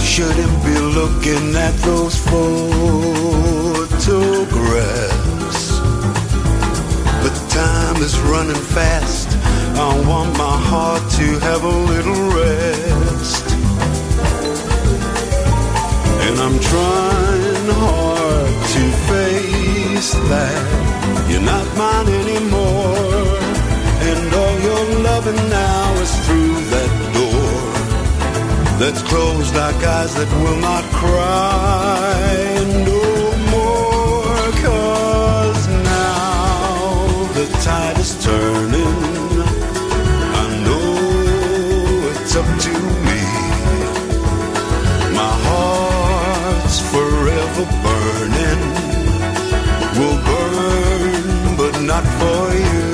Shouldn't be looking at those photographs, but time is running fast. I want my heart to have a little rest, and I'm trying hard to face that you're not mine anymore, and all your loving now is through that door that's closed like eyes that will not cry no more. 'Cause now the tide is turning. I know it's up to me. My heart's forever burning. Will burn, but not for you.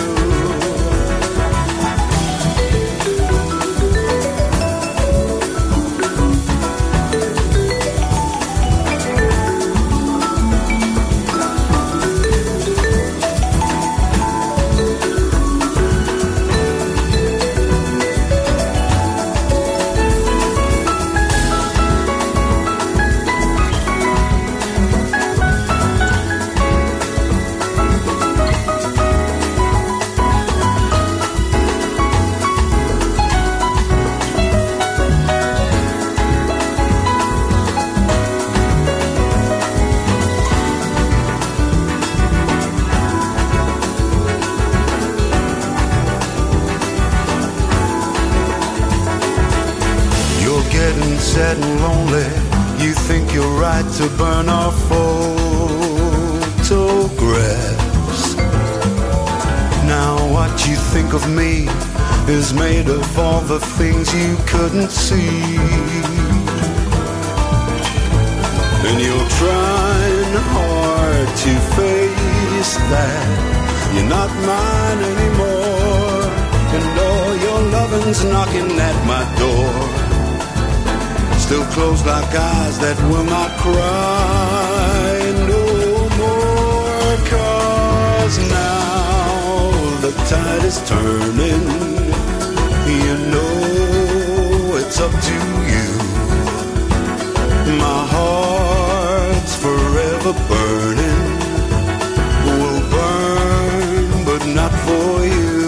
Sad and lonely, you think you're right to burn our photographs. Now what you think of me is made of all the things you couldn't see, and you're trying hard to face that you're not mine anymore, and all your loving's knocking at my door, still closed like eyes that will not cry no more. 'Cause now the tide is turning. You know it's up to you. My heart's forever burning. Will burn, but not for you.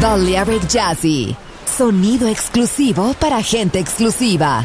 Balearic Jazzy, sonido exclusivo para gente exclusiva.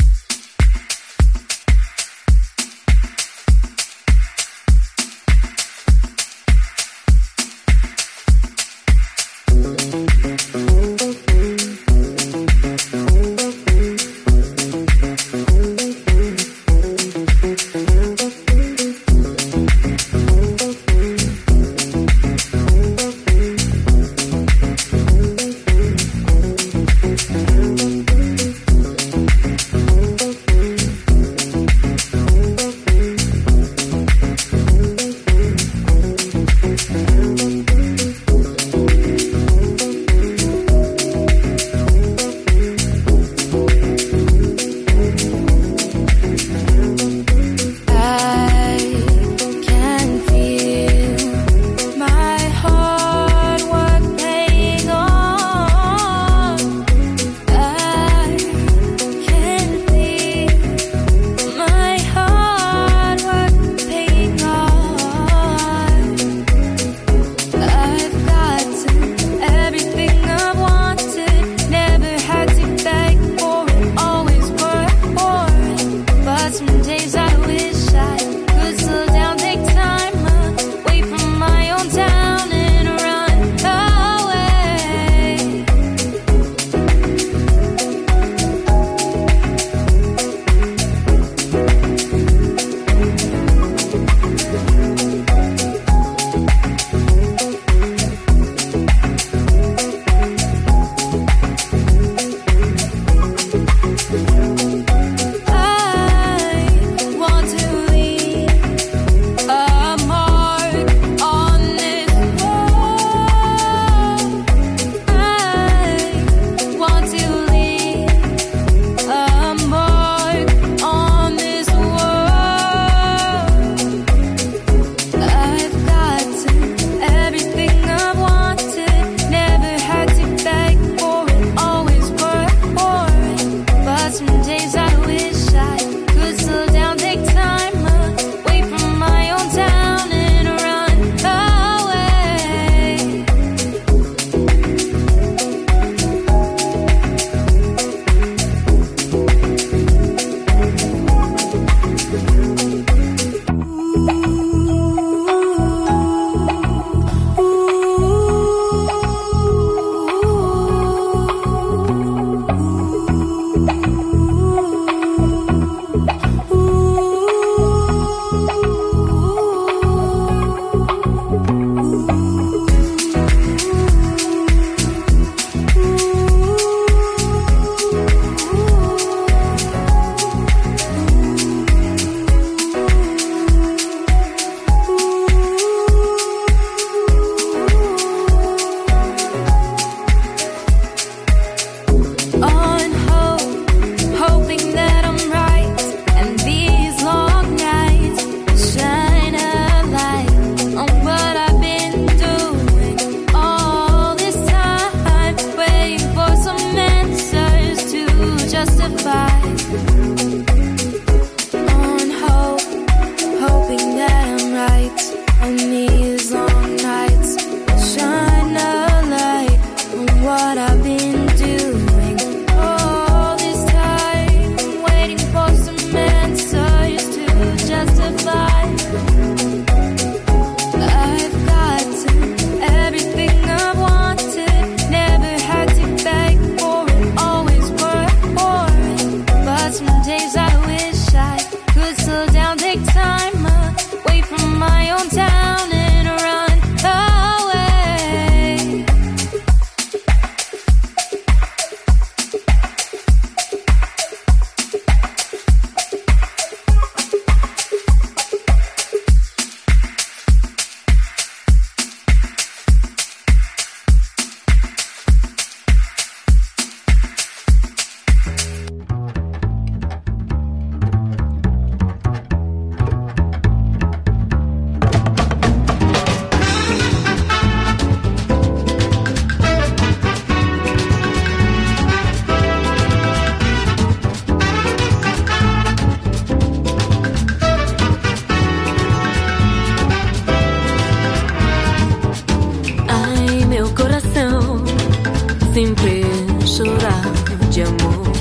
impressorado de amor,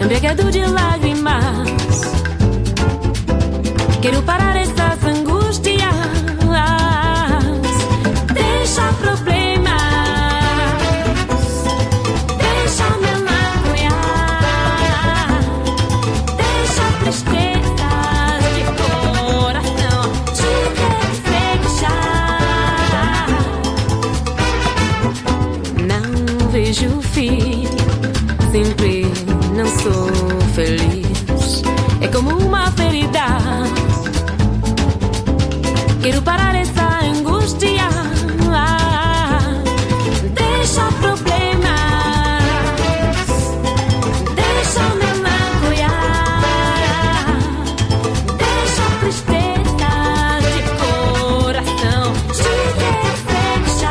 embriagado de lágrimas. Quero parar estas angústias. Deixa problemas, deixa melancolia, deixa tristeza. Vejo fim, sempre não sou feliz. É como uma ferida. Quero parar essa angústia. Deixa problemas, deixa melancolia, deixa tristeza de coração te refrescar.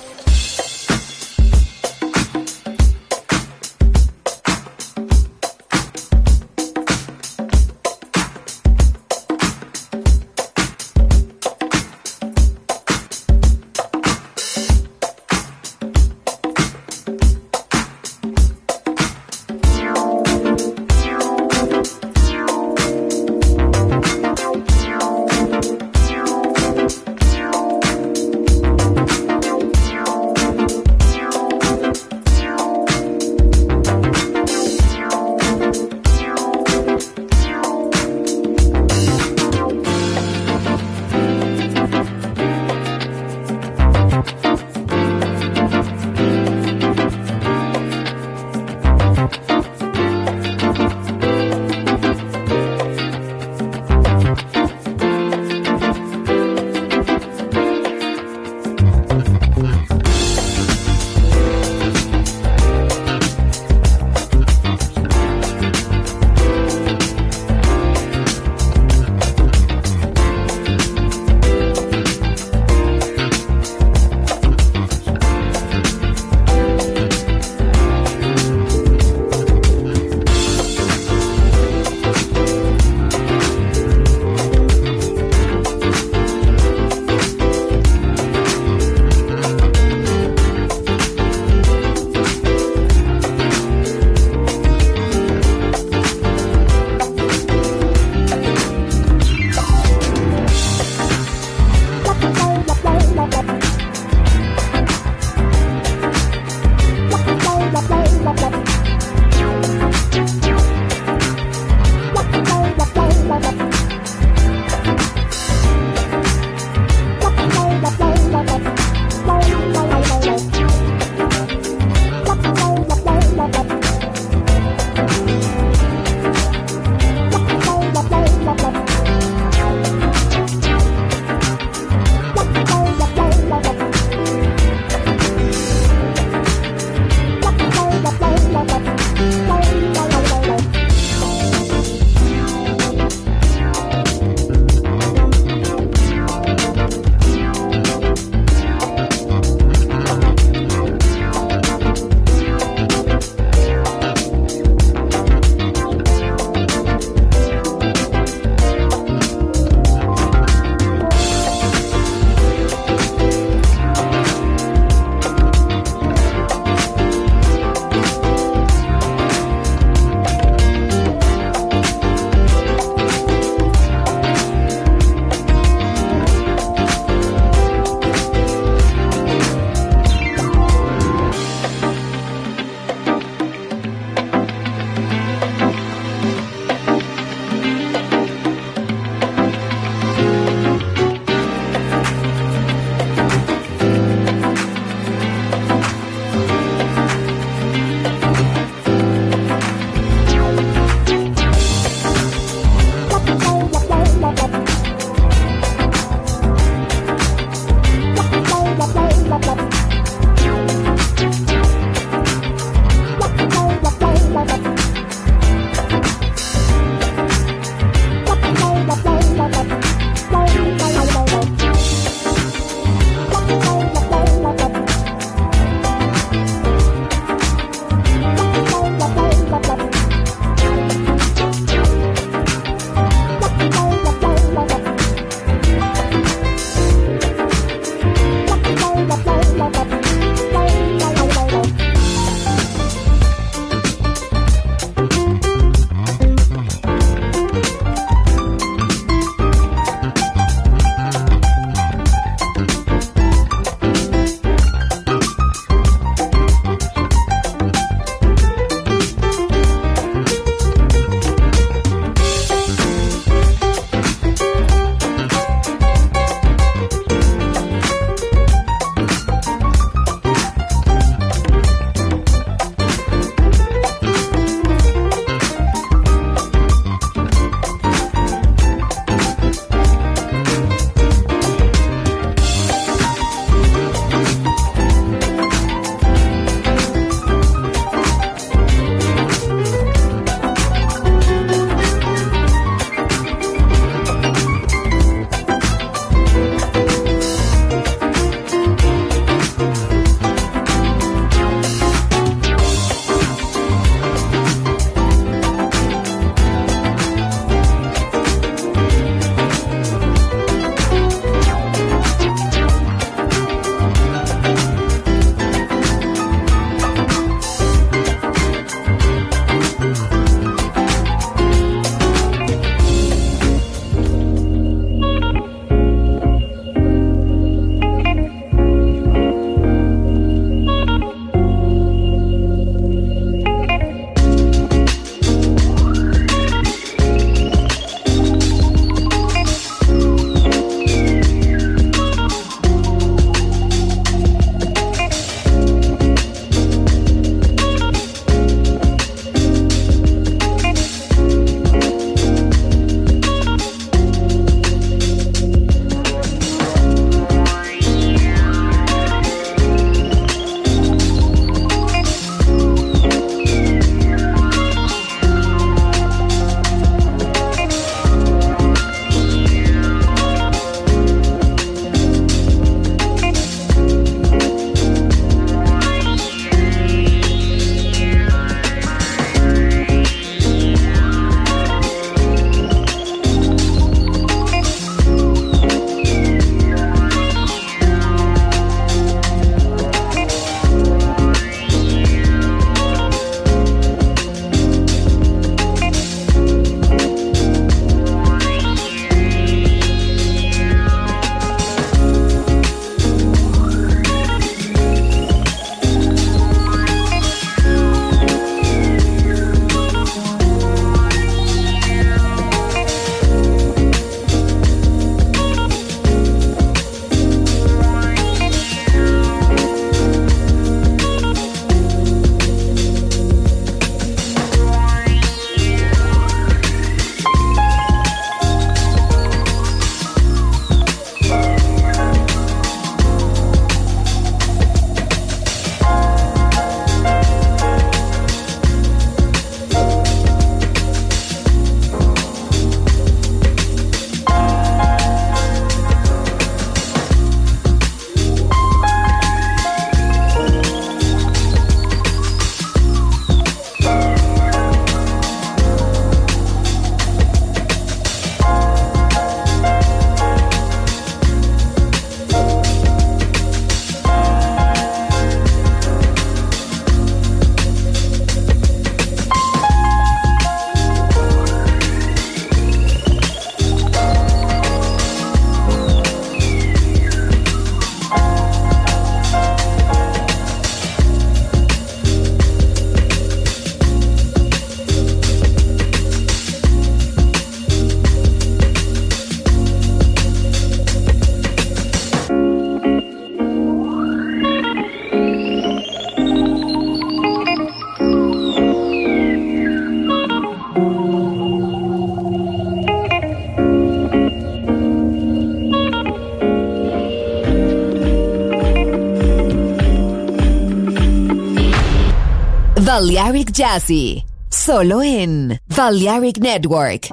Balearic Jazzy, solo in Balearic Network.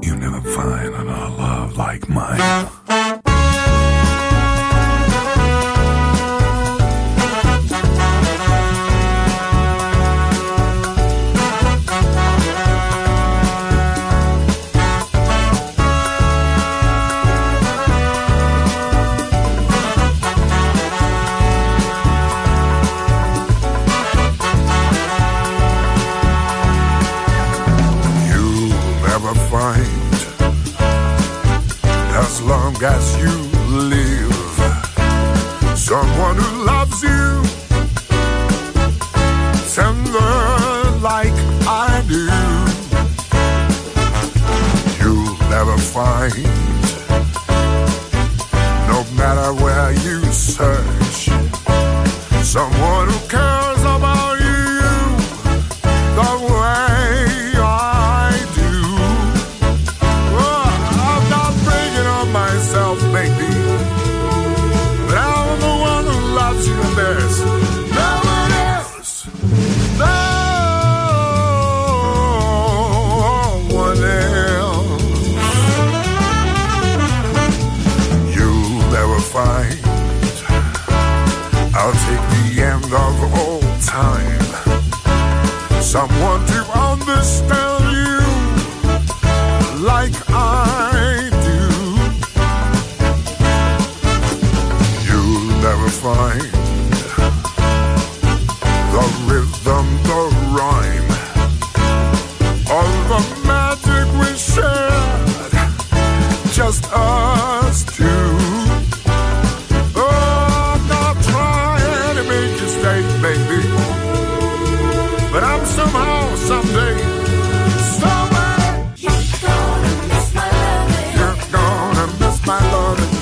You never find another love like mine. As long as you live, someone who loves you tender like I do. You'll never find, no matter where you search, someone who cares about you the way find. I'll take the end of all time, someone to understand you like I do. You'll never find the rhythm, the rhyme, all the magic we shared, just us two. Somehow, someday, somewhere, you're gonna miss my loving. You're gonna miss my loving.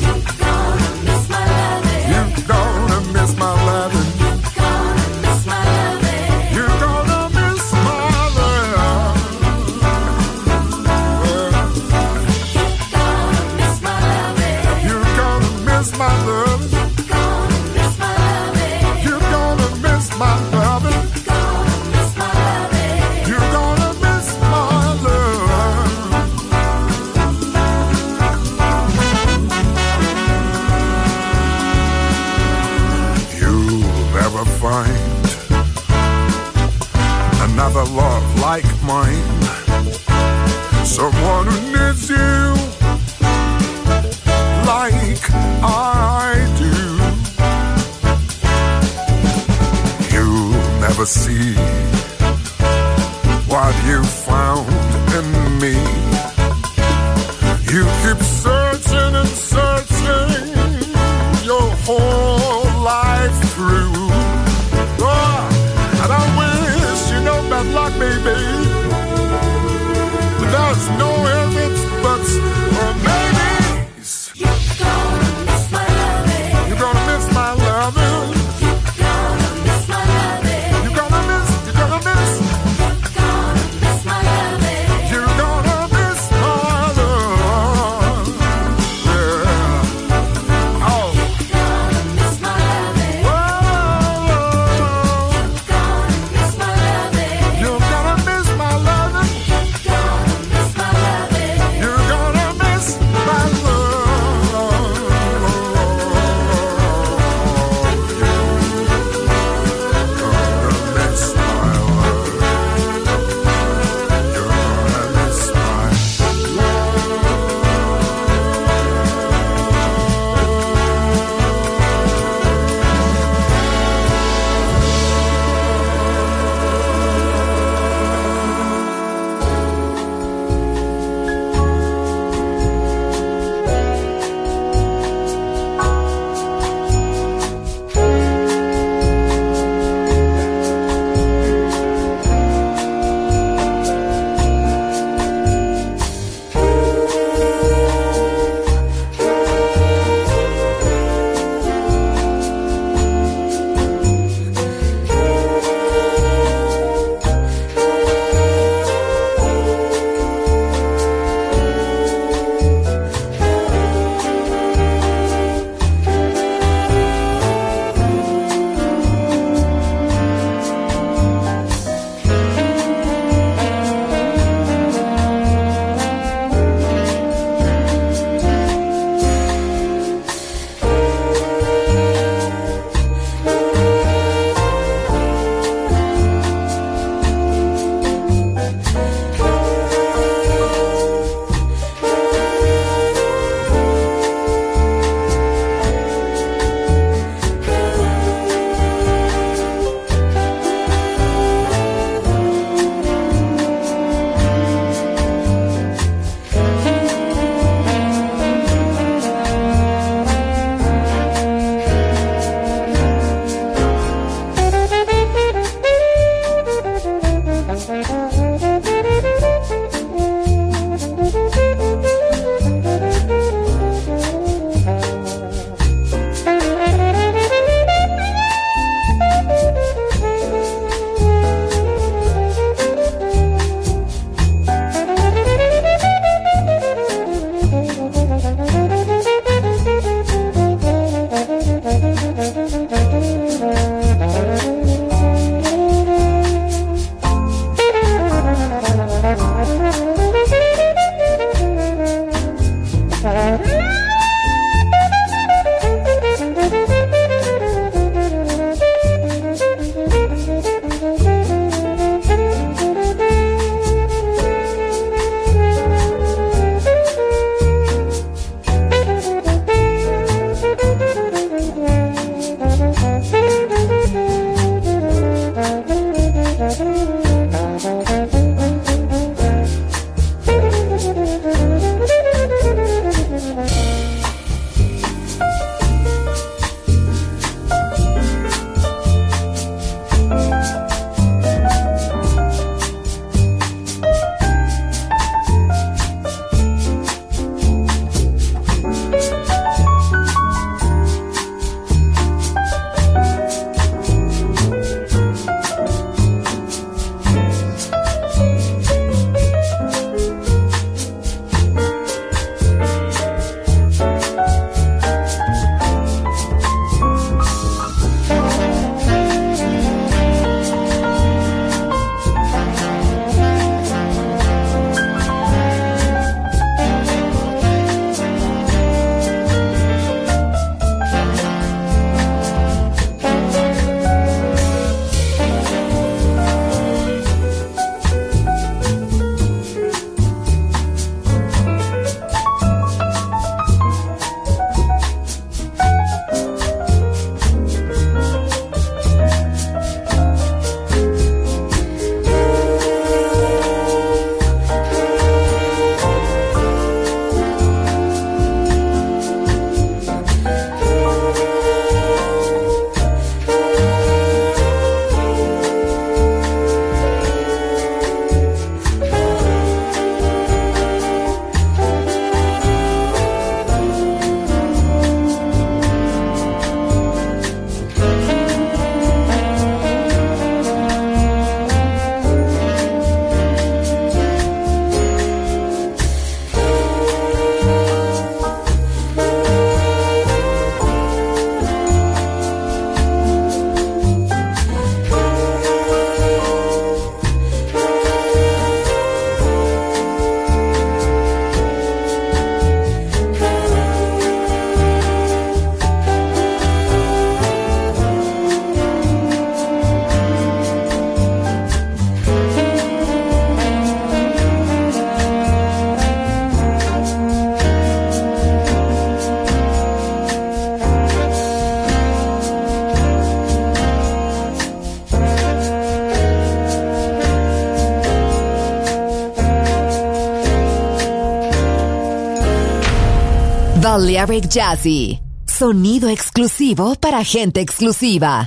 You're gonna miss my loving. You're gonna miss my loving. You're gonna miss my loving. You're gonna miss my loving. You're gonna miss my loving. You're gonna miss my loving. You're gonna miss my loving. You're gonna miss my loving. Another love like mine, someone who needs you like I do. You'll never see what you found in me. You keep searching and searching your whole life through. And I wish you no bad luck, baby, but there's no if, it's, but Balearic Jazzy, sonido exclusivo para gente exclusiva.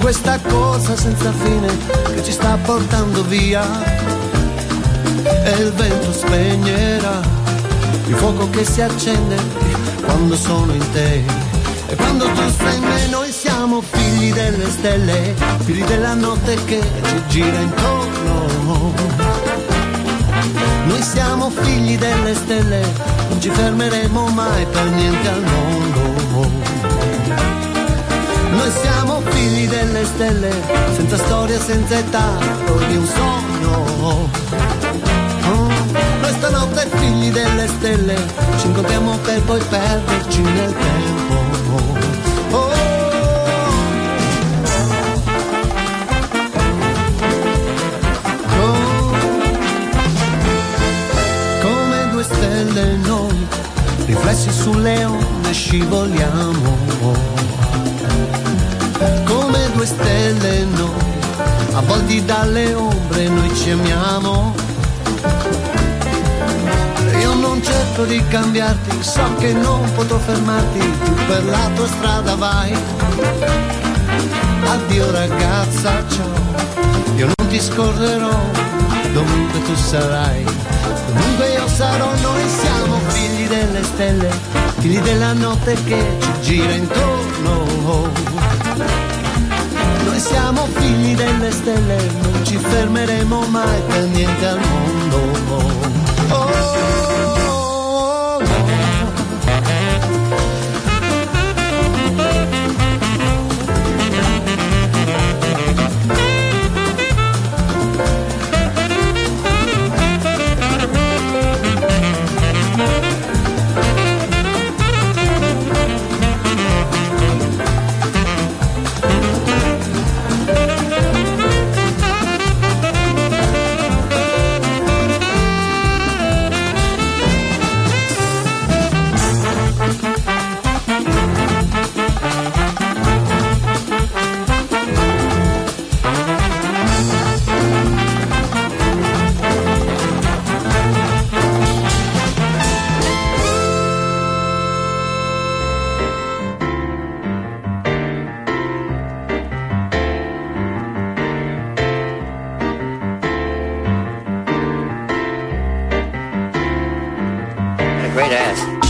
Questa corsa senza fine che ci sta portando via, e il vento spegnerà il fuoco che si accende quando sono in te. E quando tu sei in me noi siamo figli delle stelle, figli della notte che ci gira intorno. Noi siamo figli delle stelle, non ci fermeremo mai per niente al mondo. Noi siamo figli delle stelle, senza storia, senza età, di un sogno. Noi stanotte figli delle stelle, ci incontriamo per poi perderci nel tempo. Oh. Oh. Come due stelle noi, riflessi sulle onde scivoliamo. Come due stelle noi, avvolti dalle ombre noi ci amiamo. Io non cerco di cambiarti, so che non potrò fermarti, tu per la tua strada vai. Addio ragazza, ciao, io non ti scorderò, dovunque tu sarai, dovunque io sarò. Noi siamo figli delle stelle, figli della notte che ci gira intorno. Noi siamo figli delle stelle, non ci fermeremo mai per niente al mondo. Oh, oh, oh. Great ass.